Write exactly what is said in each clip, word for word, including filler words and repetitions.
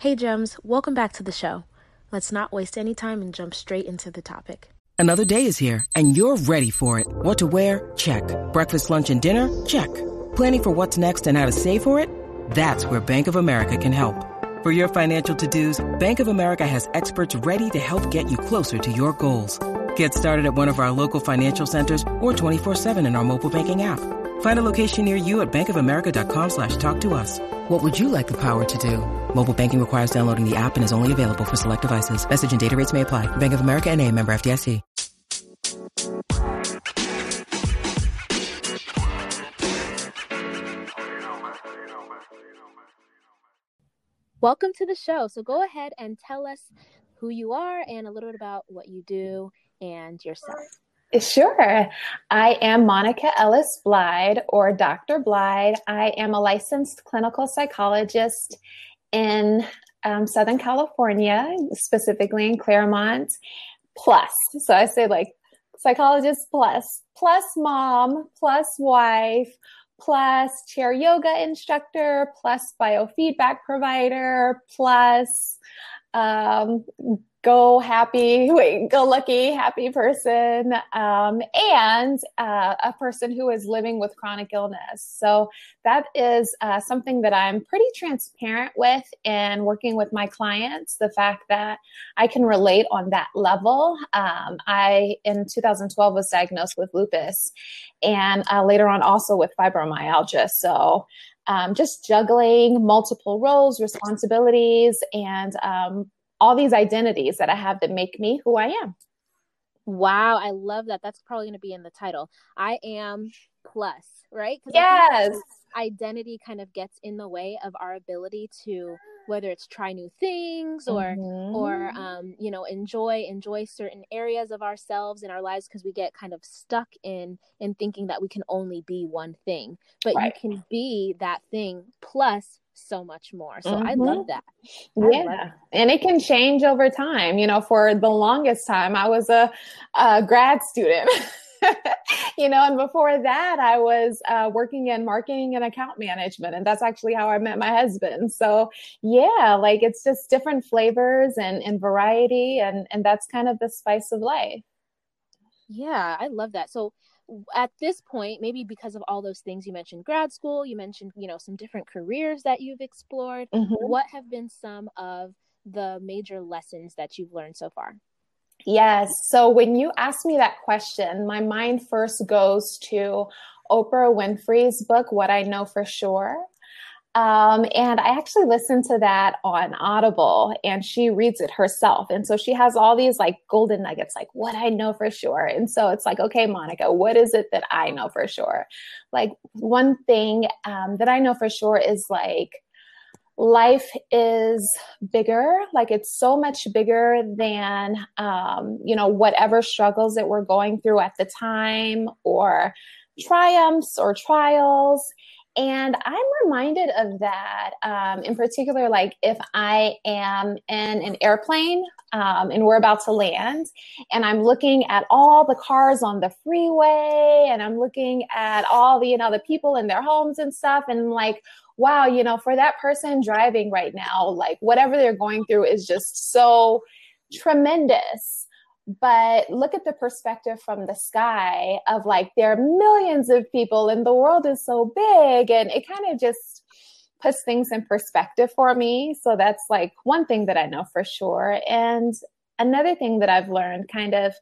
Hey Gems, welcome back to the show. Let's not waste any time and jump straight into the topic. Another day is here and you're ready for it. What to wear? Check. Breakfast, lunch, and dinner? Check. Planning for what's next and how to save for it? That's where Bank of America can help. For your financial to-dos, Bank of America has experts ready to help get you closer to your goals. Get started at one of our local financial centers or twenty-four seven in our mobile banking app. Find a location near you at bankofamerica.com slash talk to us. What would you like the power to do? Mobile banking requires downloading the app and is only available for select devices. Message and data rates may apply. Bank of America N A, member F D I C. Welcome to the show. So go ahead and tell us who you are and a little bit about what you do and yourself. Sure. I am Monica Ellis-Blyde, or Doctor Blyde. I am a licensed clinical psychologist in um, Southern California, specifically in Claremont, plus. So I say like psychologist plus, plus mom, plus wife, plus chair yoga instructor, plus biofeedback provider, plus um, go happy, wait, go lucky, happy person, um, and uh, a person who is living with chronic illness. So that is uh, something that I'm pretty transparent with in working with my clients, the fact that I can relate on that level. Um, I, in two thousand twelve, was diagnosed with lupus and uh, later on also with fibromyalgia. So um, just juggling multiple roles, responsibilities, and um, all these identities that I have that make me who I am. Wow. I love that. That's probably going to be in the title. I am plus, right? Yes. Identity kind of gets in the way of our ability to, whether it's try new things or, mm-hmm. or, um, you know, enjoy, enjoy certain areas of ourselves and our lives. Cause we get kind of stuck in, in thinking that we can only be one thing, but right. You can be that thing plus so much more. So mm-hmm. I love that. I yeah. Love that. And it can change over time. You know, for the longest time, I was a, a grad student, you know, and before that I was uh, working in marketing and account management, and that's actually how I met my husband. So yeah, like it's just different flavors and, and variety. And, and that's kind of the spice of life. Yeah. I love that. So at this point, maybe because of all those things you mentioned, grad school, you mentioned, you know, some different careers that you've explored. Mm-hmm. What have been some of the major lessons that you've learned so far? Yes. So when you ask me that question, my mind first goes to Oprah Winfrey's book, What I Know For Sure. Um, and I actually listened to that on Audible, and she reads it herself. And so she has all these like golden nuggets, like what I know for sure. And so it's like, okay, Monica, what is it that I know for sure? Like one thing um, that I know for sure is like, life is bigger, like it's so much bigger than, um, you know, whatever struggles that we're going through at the time or triumphs or trials. And I'm reminded of that um, in particular, like if I am in an airplane um, and we're about to land and I'm looking at all the cars on the freeway and I'm looking at all the, you know, the people in their homes and stuff and like, wow, you know, for that person driving right now, like whatever they're going through is just so tremendous. But look at the perspective from the sky of like, there are millions of people and the world is so big. And it kind of just puts things in perspective for me. So that's like one thing that I know for sure. And another thing that I've learned kind of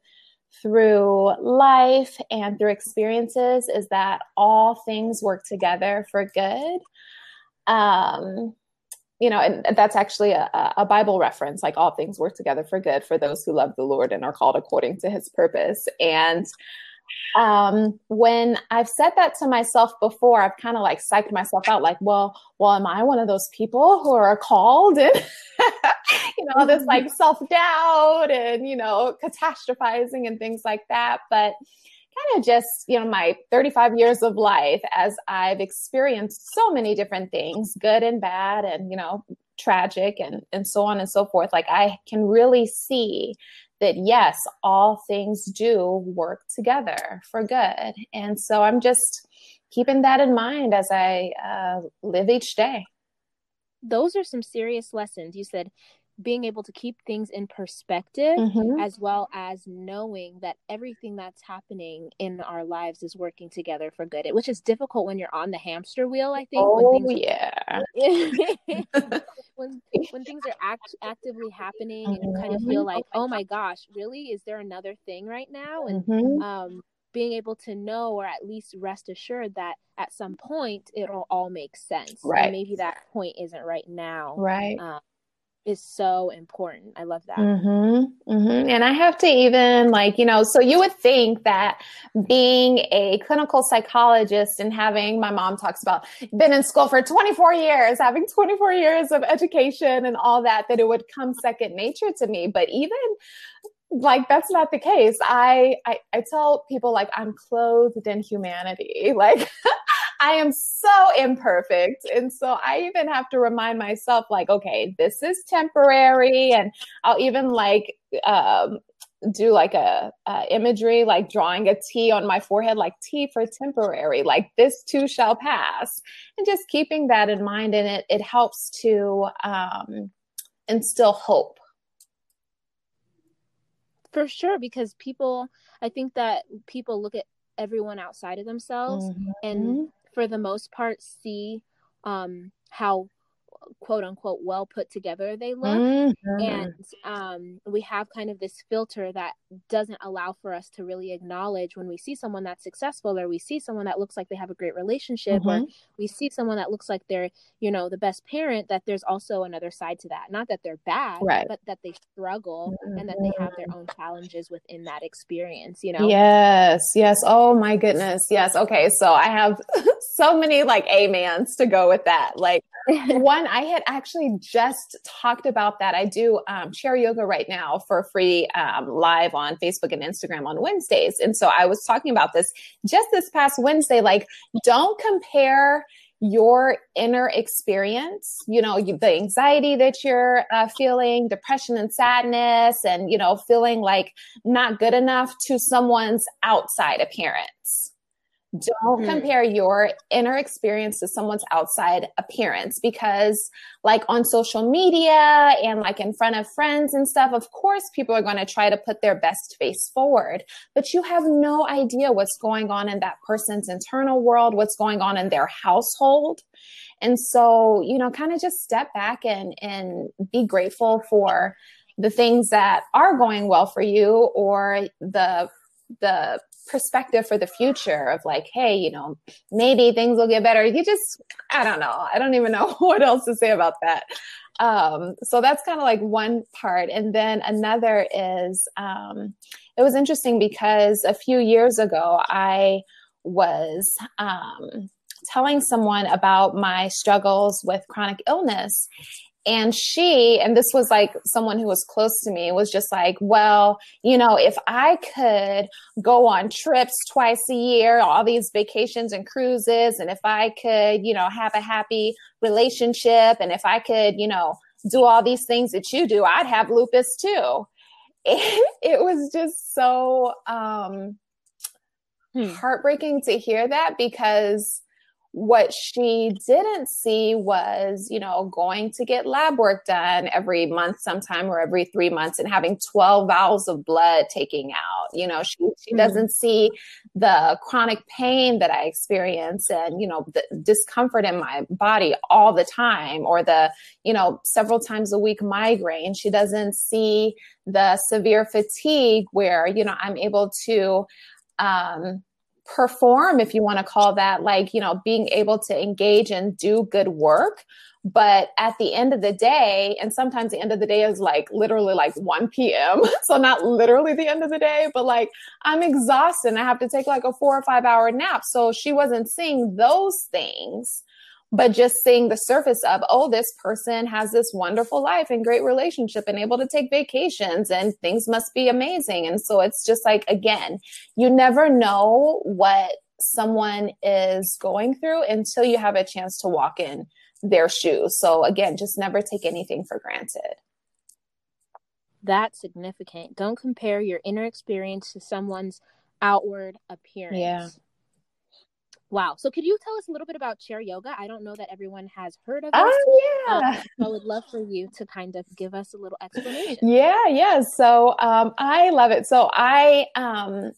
through life and through experiences is that all things work together for good. Um, you know, and that's actually a, a Bible reference, like all things work together for good for those who love the Lord and are called according to his purpose. And um, when I've said that to myself before, I've kind of like psyched myself out, like, well, well, am I one of those people who are called and, you know, this like self-doubt and, you know, catastrophizing and things like that. But kind of just, you know, my thirty-five years of life as I've experienced so many different things, good and bad and, you know, tragic and, and so on and so forth. Like I can really see that, yes, all things do work together for good. And so I'm just keeping that in mind as I uh, live each day. those are some serious lessons. You said being able to keep things in perspective, mm-hmm. as well as knowing that everything that's happening in our lives is working together for good, which is difficult when you're on the hamster wheel, I think. Oh, when things yeah. Are, when, when things are act- actively happening and you kind of feel like, oh my gosh, really? Is there another thing right now? And mm-hmm. um, being able to know, or at least rest assured that at some point, it'll all make sense. Right. And maybe that point isn't right now. Right. Um, is so important. I love that. Mm-hmm, mm-hmm. And I have to even like, you know, so you would think that being a clinical psychologist and having, my mom talks about, been in school for twenty-four years, having twenty-four years of education and all that, that it would come second nature to me. But even like, that's not the case. I, I, I tell people like I'm clothed in humanity. Like I am so imperfect. And so I even have to remind myself like, okay, this is temporary. And I'll even like, um, do like a, uh, imagery, like drawing a T on my forehead, like T for temporary, like this too shall pass. And just keeping that in mind. And it, it helps to, um, instill hope. For sure, because people, I think that people look at everyone outside of themselves, mm-hmm. and for the most part see um, how quote unquote well put together they look. Mm-hmm. And um, we have kind of this filter that doesn't allow for us to really acknowledge when we see someone that's successful, or we see someone that looks like they have a great relationship, mm-hmm. or we see someone that looks like they're, you know, the best parent, that there's also another side to that. Not that they're bad, right. but that they struggle, mm-hmm. and that they have their own challenges within that experience, you know? Yes. Yes. Oh my goodness. Yes. Okay. So I have so many like amens to go with that. Like one, I had actually just talked about that. I do um, chair yoga right now for free, um, live on Facebook and Instagram on Wednesdays. And so I was talking about this just this past Wednesday, like don't compare your inner experience, you know, you, the anxiety that you're uh, feeling, depression and sadness, and, you know, feeling like not good enough to someone's outside appearance. Don't mm-hmm. compare your inner experience to someone's outside appearance, because like on social media and like in front of friends and stuff, of course, people are going to try to put their best face forward, but you have no idea what's going on in that person's internal world, what's going on in their household. And so, you know, kind of just step back and, and be grateful for the things that are going well for you, or the the perspective for the future of like, hey, you know, maybe things will get better. You just, I don't know. I don't even know what else to say about that. Um, so that's kind of like one part. And then another is, um, it was interesting because a few years ago, I was, um, telling someone about my struggles with chronic illness. And she, and this was like someone who was close to me, was just like, well, you know, if I could go on trips twice a year, all these vacations and cruises, and if I could, you know, have a happy relationship, and if I could, you know, do all these things that you do, I'd have lupus too. And it was just so um, hmm. heartbreaking to hear that, because what she didn't see was, you know, going to get lab work done every month sometime, or every three months and having twelve vials of blood taking out. You know, she, she mm-hmm. doesn't see the chronic pain that I experience, and, you know, the discomfort in my body all the time, or the, you know, several times a week migraine. She doesn't see the severe fatigue where, you know, I'm able to, um, perform, if you want to call that, like, you know, being able to engage and do good work. But at the end of the day, and sometimes the end of the day is like literally like one p.m. So not literally the end of the day, but like I'm exhausted and I have to take like a four or five hour nap. So she wasn't seeing those things, but just seeing the surface of, oh, this person has this wonderful life and great relationship and able to take vacations and things must be amazing. And so it's just like, again, you never know what someone is going through until you have a chance to walk in their shoes. So again, just never take anything for granted. That's significant. Don't compare your inner experience to someone's outward appearance. Yeah. Wow. So could you tell us a little bit about chair yoga? I don't know that everyone has heard of it. Oh, yeah. Um, so I would love for you to kind of give us a little explanation. Yeah, yeah. So um, I love it. So I um,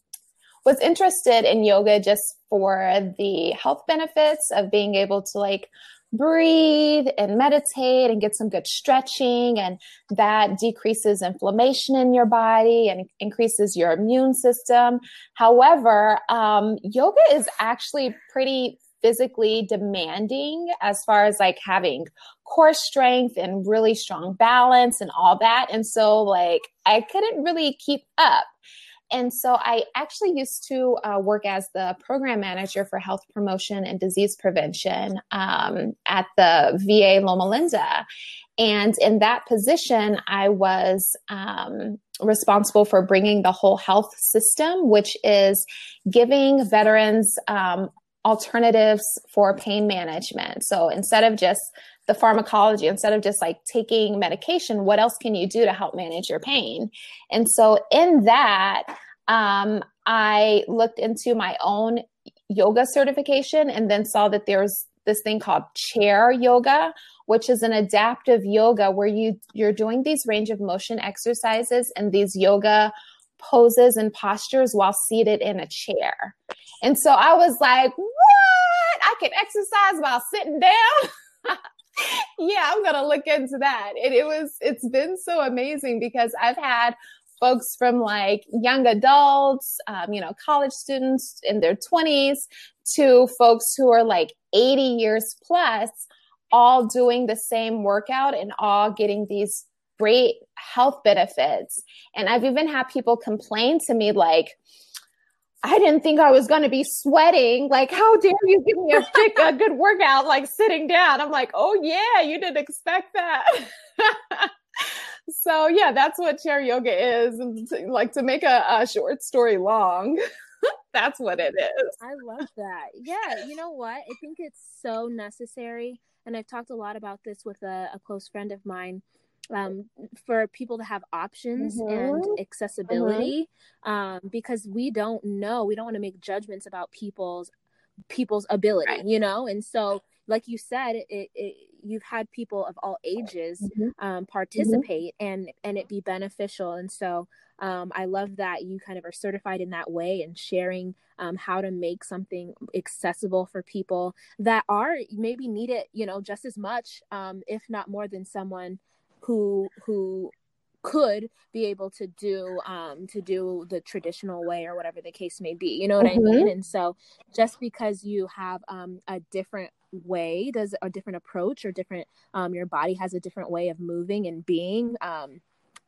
was interested in yoga just for the health benefits of being able to like breathe and meditate and get some good stretching. And that decreases inflammation in your body and increases your immune system. However, um, yoga is actually pretty physically demanding as far as like having core strength and really strong balance and all that. And so like, I couldn't really keep up. And so I actually used to uh, work as the program manager for health promotion and disease prevention um, at the V A Loma Linda. And in that position, I was um, responsible for bringing the whole health system, which is giving veterans um, alternatives for pain management. So instead of just the pharmacology, instead of just like taking medication, what else can you do to help manage your pain? And so in that, um, I looked into my own yoga certification and then saw that there's this thing called chair yoga, which is an adaptive yoga where you, you're doing these range of motion exercises and these yoga poses and postures while seated in a chair. And so I was like, what? I can exercise while sitting down? Yeah, I'm going to look into that. And it was, it's been so amazing because I've had folks from like young adults, um, you know, college students in their twenties to folks who are like eighty years plus, all doing the same workout and all getting these great health benefits. And I've even had people complain to me like, I didn't think I was going to be sweating. Like, how dare you give me a, a good workout, like sitting down. I'm like, oh yeah, you didn't expect that. So yeah, that's what chair yoga is. Like to make a, a short story long, that's what it is. I love that. Yeah. You know what? I think it's so necessary. And I've talked a lot about this with a, a close friend of mine. Um, for people to have options mm-hmm. and accessibility, mm-hmm. um, because we don't know, we don't want to make judgments about people's people's ability, right. You know. And so, like you said, it, it, you've had people of all ages mm-hmm. um, participate, mm-hmm. and and it be beneficial. And so, um, I love that you kind of are certified in that way and sharing um, how to make something accessible for people that are maybe need it, you know, just as much, um, if not more than someone who who could be able to do um to do the traditional way or whatever the case may be, you know what mm-hmm. I mean? And so just because you have um a different way does a different approach or different um your body has a different way of moving and being um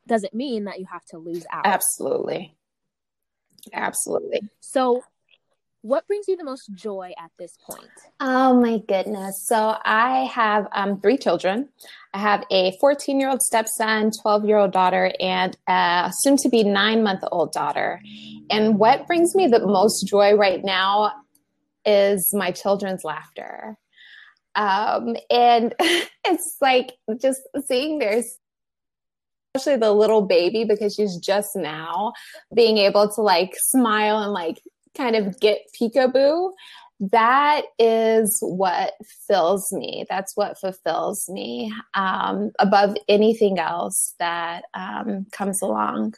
doesn't mean that you have to lose out. Absolutely. Absolutely. So what brings you the most joy at this point? Oh, my goodness. So I have um, three children. I have a fourteen-year-old stepson, twelve-year-old daughter, and a soon-to-be nine-month-old daughter. And what brings me the most joy right now is my children's laughter. Um, and it's like just seeing their, especially the little baby, because she's just now being able to, like, smile and, like, kind of get peekaboo. That is what fills me. That's what fulfills me um, above anything else that um, comes along.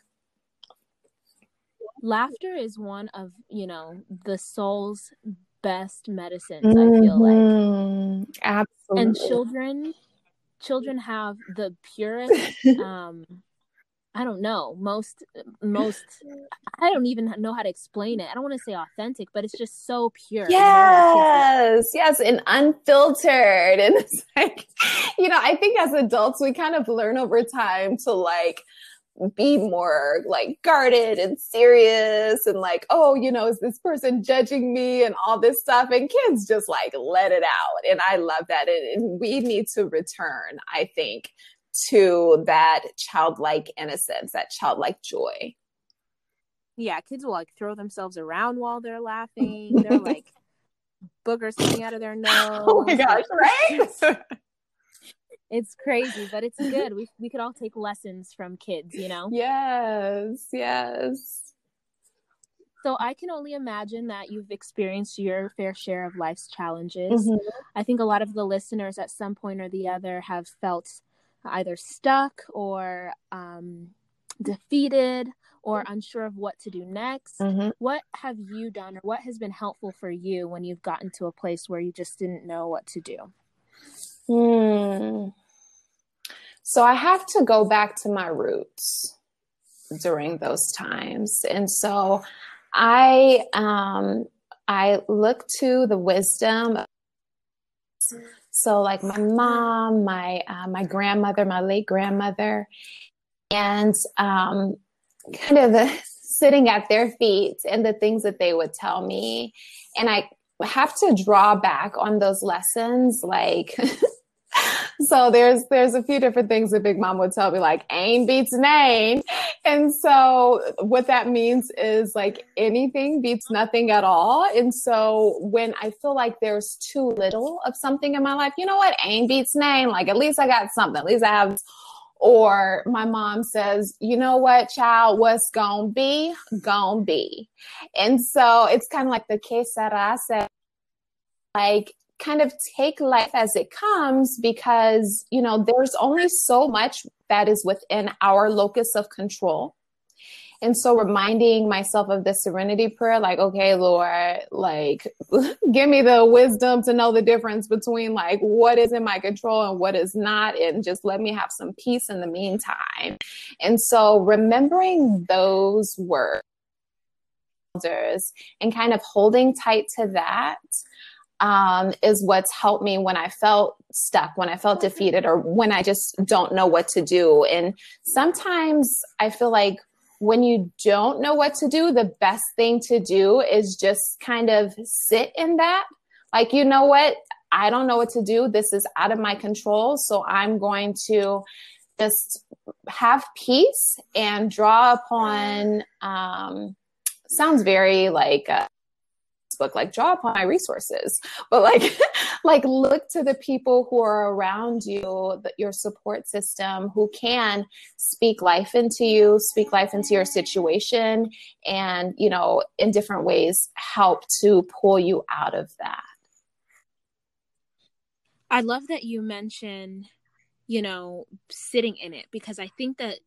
Laughter is one of, you know, the soul's best medicines, mm-hmm. I feel like. Absolutely. And children, children have the purest, um, I don't know, most, most, I don't even know how to explain it. I don't want to say authentic, but it's just so pure. Yes, yes, and unfiltered. And it's like, you know, I think as adults, we kind of learn over time to like, be more like guarded and serious and like, oh, you know, is this person judging me and all this stuff? And kids just like, let it out. And I love that. And we need to return, I think, to that childlike innocence, that childlike joy. Yeah, kids will like throw themselves around while they're laughing. They're like boogers coming out of their nose. Oh my gosh, right? It's crazy, but it's good. We we could all take lessons from kids, you know? Yes, yes. So I can only imagine that you've experienced your fair share of life's challenges. Mm-hmm. I think a lot of the listeners at some point or the other have felt either stuck or um, defeated or unsure of what to do next. Mm-hmm. What have you done, or what has been helpful for you when you've gotten to a place where you just didn't know what to do? Hmm. So I have to go back to my roots during those times. And so I, um, I look to the wisdom. So like my mom, my, uh, my grandmother, my late grandmother, and, um, kind of uh, sitting at their feet and the things that they would tell me. And I have to draw back on those lessons. Like, so there's, there's a few different things that Big Mom would tell me, like aim beats name. And so what that means is like anything beats nothing at all. And so when I feel like there's too little of something in my life, you know what? Aim beats name. Like at least I got something. At least I have. Or my mom says, you know what, child, what's gonna be, gonna be. And so it's kind of like the que sera, like kind of take life as it comes, because, you know, there's only so much that is within our locus of control. And so reminding myself of the serenity prayer, like, okay, Lord, like, give me the wisdom to know the difference between like what is in my control and what is not. And just let me have some peace in the meantime. And so remembering those words and kind of holding tight to that um, is what's helped me when I felt stuck, when I felt defeated, or when I just don't know what to do. And sometimes I feel like, when you don't know what to do, the best thing to do is just kind of sit in that. Like, you know what? I don't know what to do. This is out of my control. So I'm going to just have peace and draw upon, um, sounds very like a book, like draw upon my resources, but like, like look to the people who are around you, your support system, who can speak life into you, speak life into your situation, and, you know, in different ways, help to pull you out of that. I love that you mention, you know, sitting in it, because I think that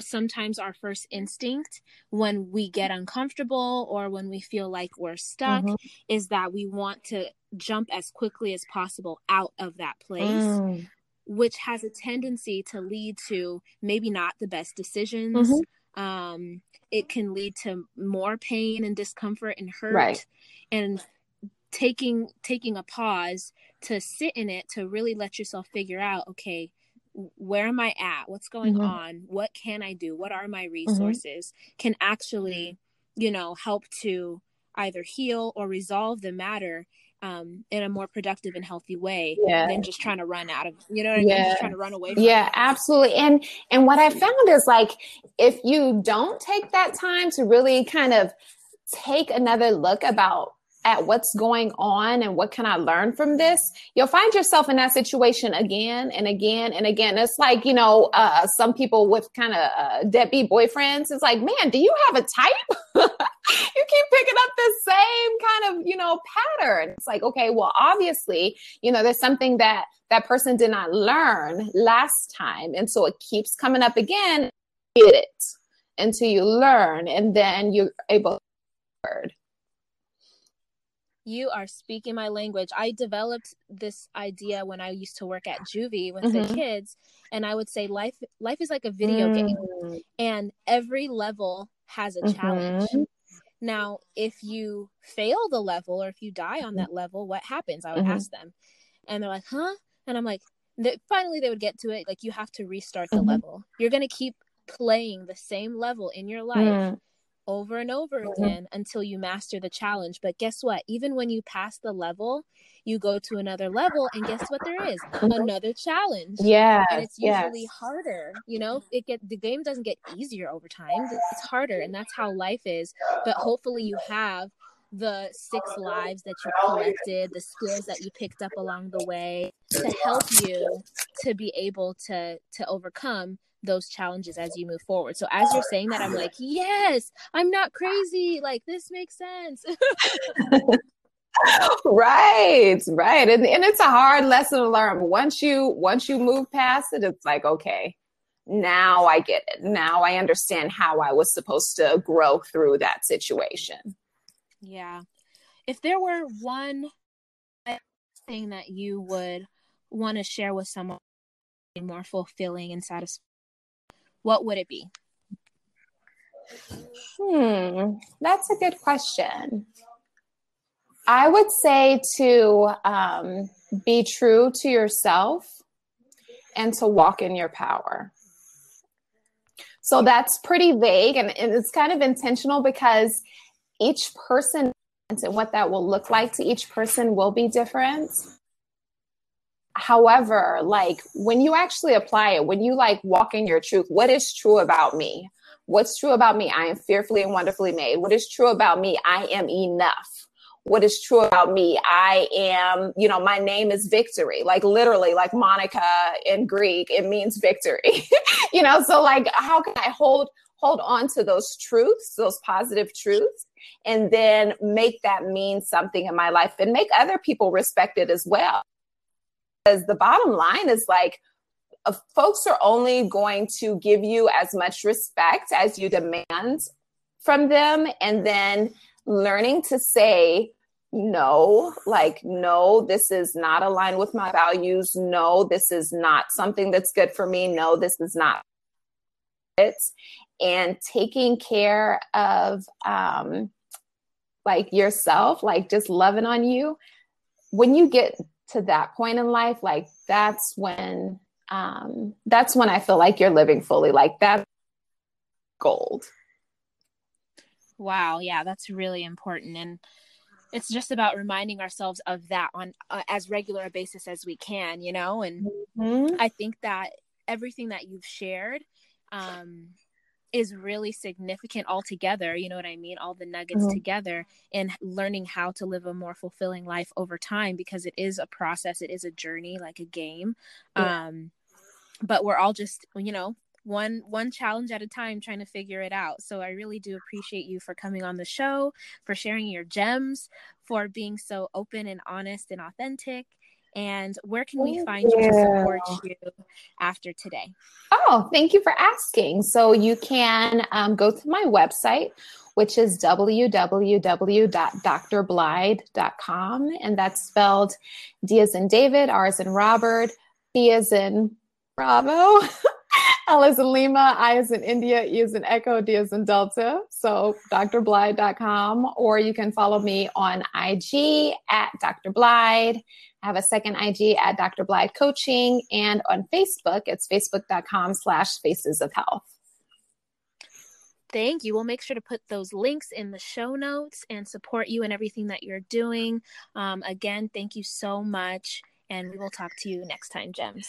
sometimes our first instinct when we get uncomfortable or when we feel like we're stuck mm-hmm. is that we want to jump as quickly as possible out of that place, mm. which has a tendency to lead to maybe not the best decisions. Mm-hmm. Um, it can lead to more pain and discomfort and hurt. Right. And taking, taking a pause to sit in it, to really let yourself figure out, okay, where am I at? What's going mm-hmm. on? What can I do? What are my resources? Mm-hmm. Can actually, you know, help to either heal or resolve the matter um, in a more productive and healthy way yeah. than just trying to run out of, you know what I yeah. mean? Just trying to run away from Yeah, it. Absolutely. And, and what I found is like, if you don't take that time to really kind of take another look about at what's going on and what can I learn from this, you'll find yourself in that situation again and again and again. It's like, you know, uh, some people with kind of uh, deadbeat boyfriends, it's like, man, do you have a type? You keep picking up the same kind of, you know, pattern. It's like, okay, well, obviously, you know, there's something that that person did not learn last time. And so it keeps coming up again. Get it until you learn, and then you're able to. You are speaking my language. I developed this idea when I used to work at Juvie with mm-hmm. the kids, and I would say life life is like a video mm. game, and every level has a mm-hmm. challenge. Now, if you fail the level or if you die on that level, what happens? I would mm-hmm. ask them, and they're like, huh? And I'm like, th- finally they would get to it. Like, you have to restart the mm-hmm. level. You're going to keep playing the same level in your life. Mm. over and over again mm-hmm. until you master the challenge. But guess what? Even when you pass the level, you go to another level, and guess what? There is another challenge. Yeah. And it's usually yes. harder. You know, it get the game doesn't get easier over time. It's harder. And that's how life is. But hopefully you have the six lives that you collected, the skills that you picked up along the way to help you to be able to to overcome those challenges as you move forward. So as you're saying that, I'm like, yes, I'm not crazy. Like, this makes sense. Right, right. And and it's a hard lesson to learn. But once you once you move past it, it's like, okay, now I get it. Now I understand how I was supposed to grow through that situation. Yeah. If there were one thing that you would want to share with someone more fulfilling and satisfying, what would it be? Hmm. That's a good question. I would say to um, be true to yourself and to walk in your power. So that's pretty vague, and it's kind of intentional because each person and what that will look like to each person will be different. However, like when you actually apply it, when you like walk in your truth, what is true about me? What's true about me? I am fearfully and wonderfully made. What is true about me? I am enough. What is true about me? I am, you know, my name is Victory. Like literally, like Monica in Greek, it means victory. You know, so like, how can I hold hold on to those truths, those positive truths, and then make that mean something in my life and make other people respect it as well? Because the bottom line is like, uh, folks are only going to give you as much respect as you demand from them, and then learning to say, no, like, no, this is not aligned with my values. No, this is not something that's good for me. No, this is not it. And taking care of, um, like yourself, like just loving on you. When you get to that point in life, like that's when, um, that's when I feel like you're living fully. Like that's gold. Wow. Yeah, that's really important. And it's just about reminding ourselves of that on uh, as regular a basis as we can, you know, and mm-hmm. I think that everything that you've shared um, is really significant altogether. You know what I mean? All the nuggets mm-hmm. together, and learning how to live a more fulfilling life over time, because it is a process. It is a journey, like a game. Yeah. Um, but we're all just, you know, One one challenge at a time, trying to figure it out. So I really do appreciate you for coming on the show, for sharing your gems, for being so open and honest and authentic. And where can we find you to support you after today? Oh, thank you for asking. So you can um, go to my website, which is w w w dot d r blyde dot com. And that's spelled D as in David, R as in Robert, B as in Bravo. L is in Lima, I is in India, E is in Echo, D is in Delta. So d r blyde dot com, or you can follow me on I G at drblyde. I have a second I G at drblyde coaching, and on Facebook, it's facebook dot com slash faces of health. Thank you. We'll make sure to put those links in the show notes and support you in everything that you're doing. Um, again, thank you so much. And we will talk to you next time, Gems.